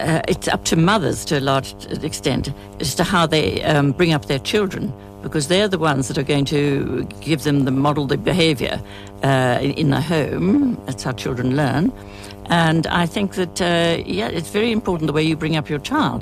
It's up to mothers to a large extent as to how they bring up their children, because they're the ones that are going to give them the model, the behaviour in the home. That's how children learn. And I think that, yeah, it's very important the way you bring up your child.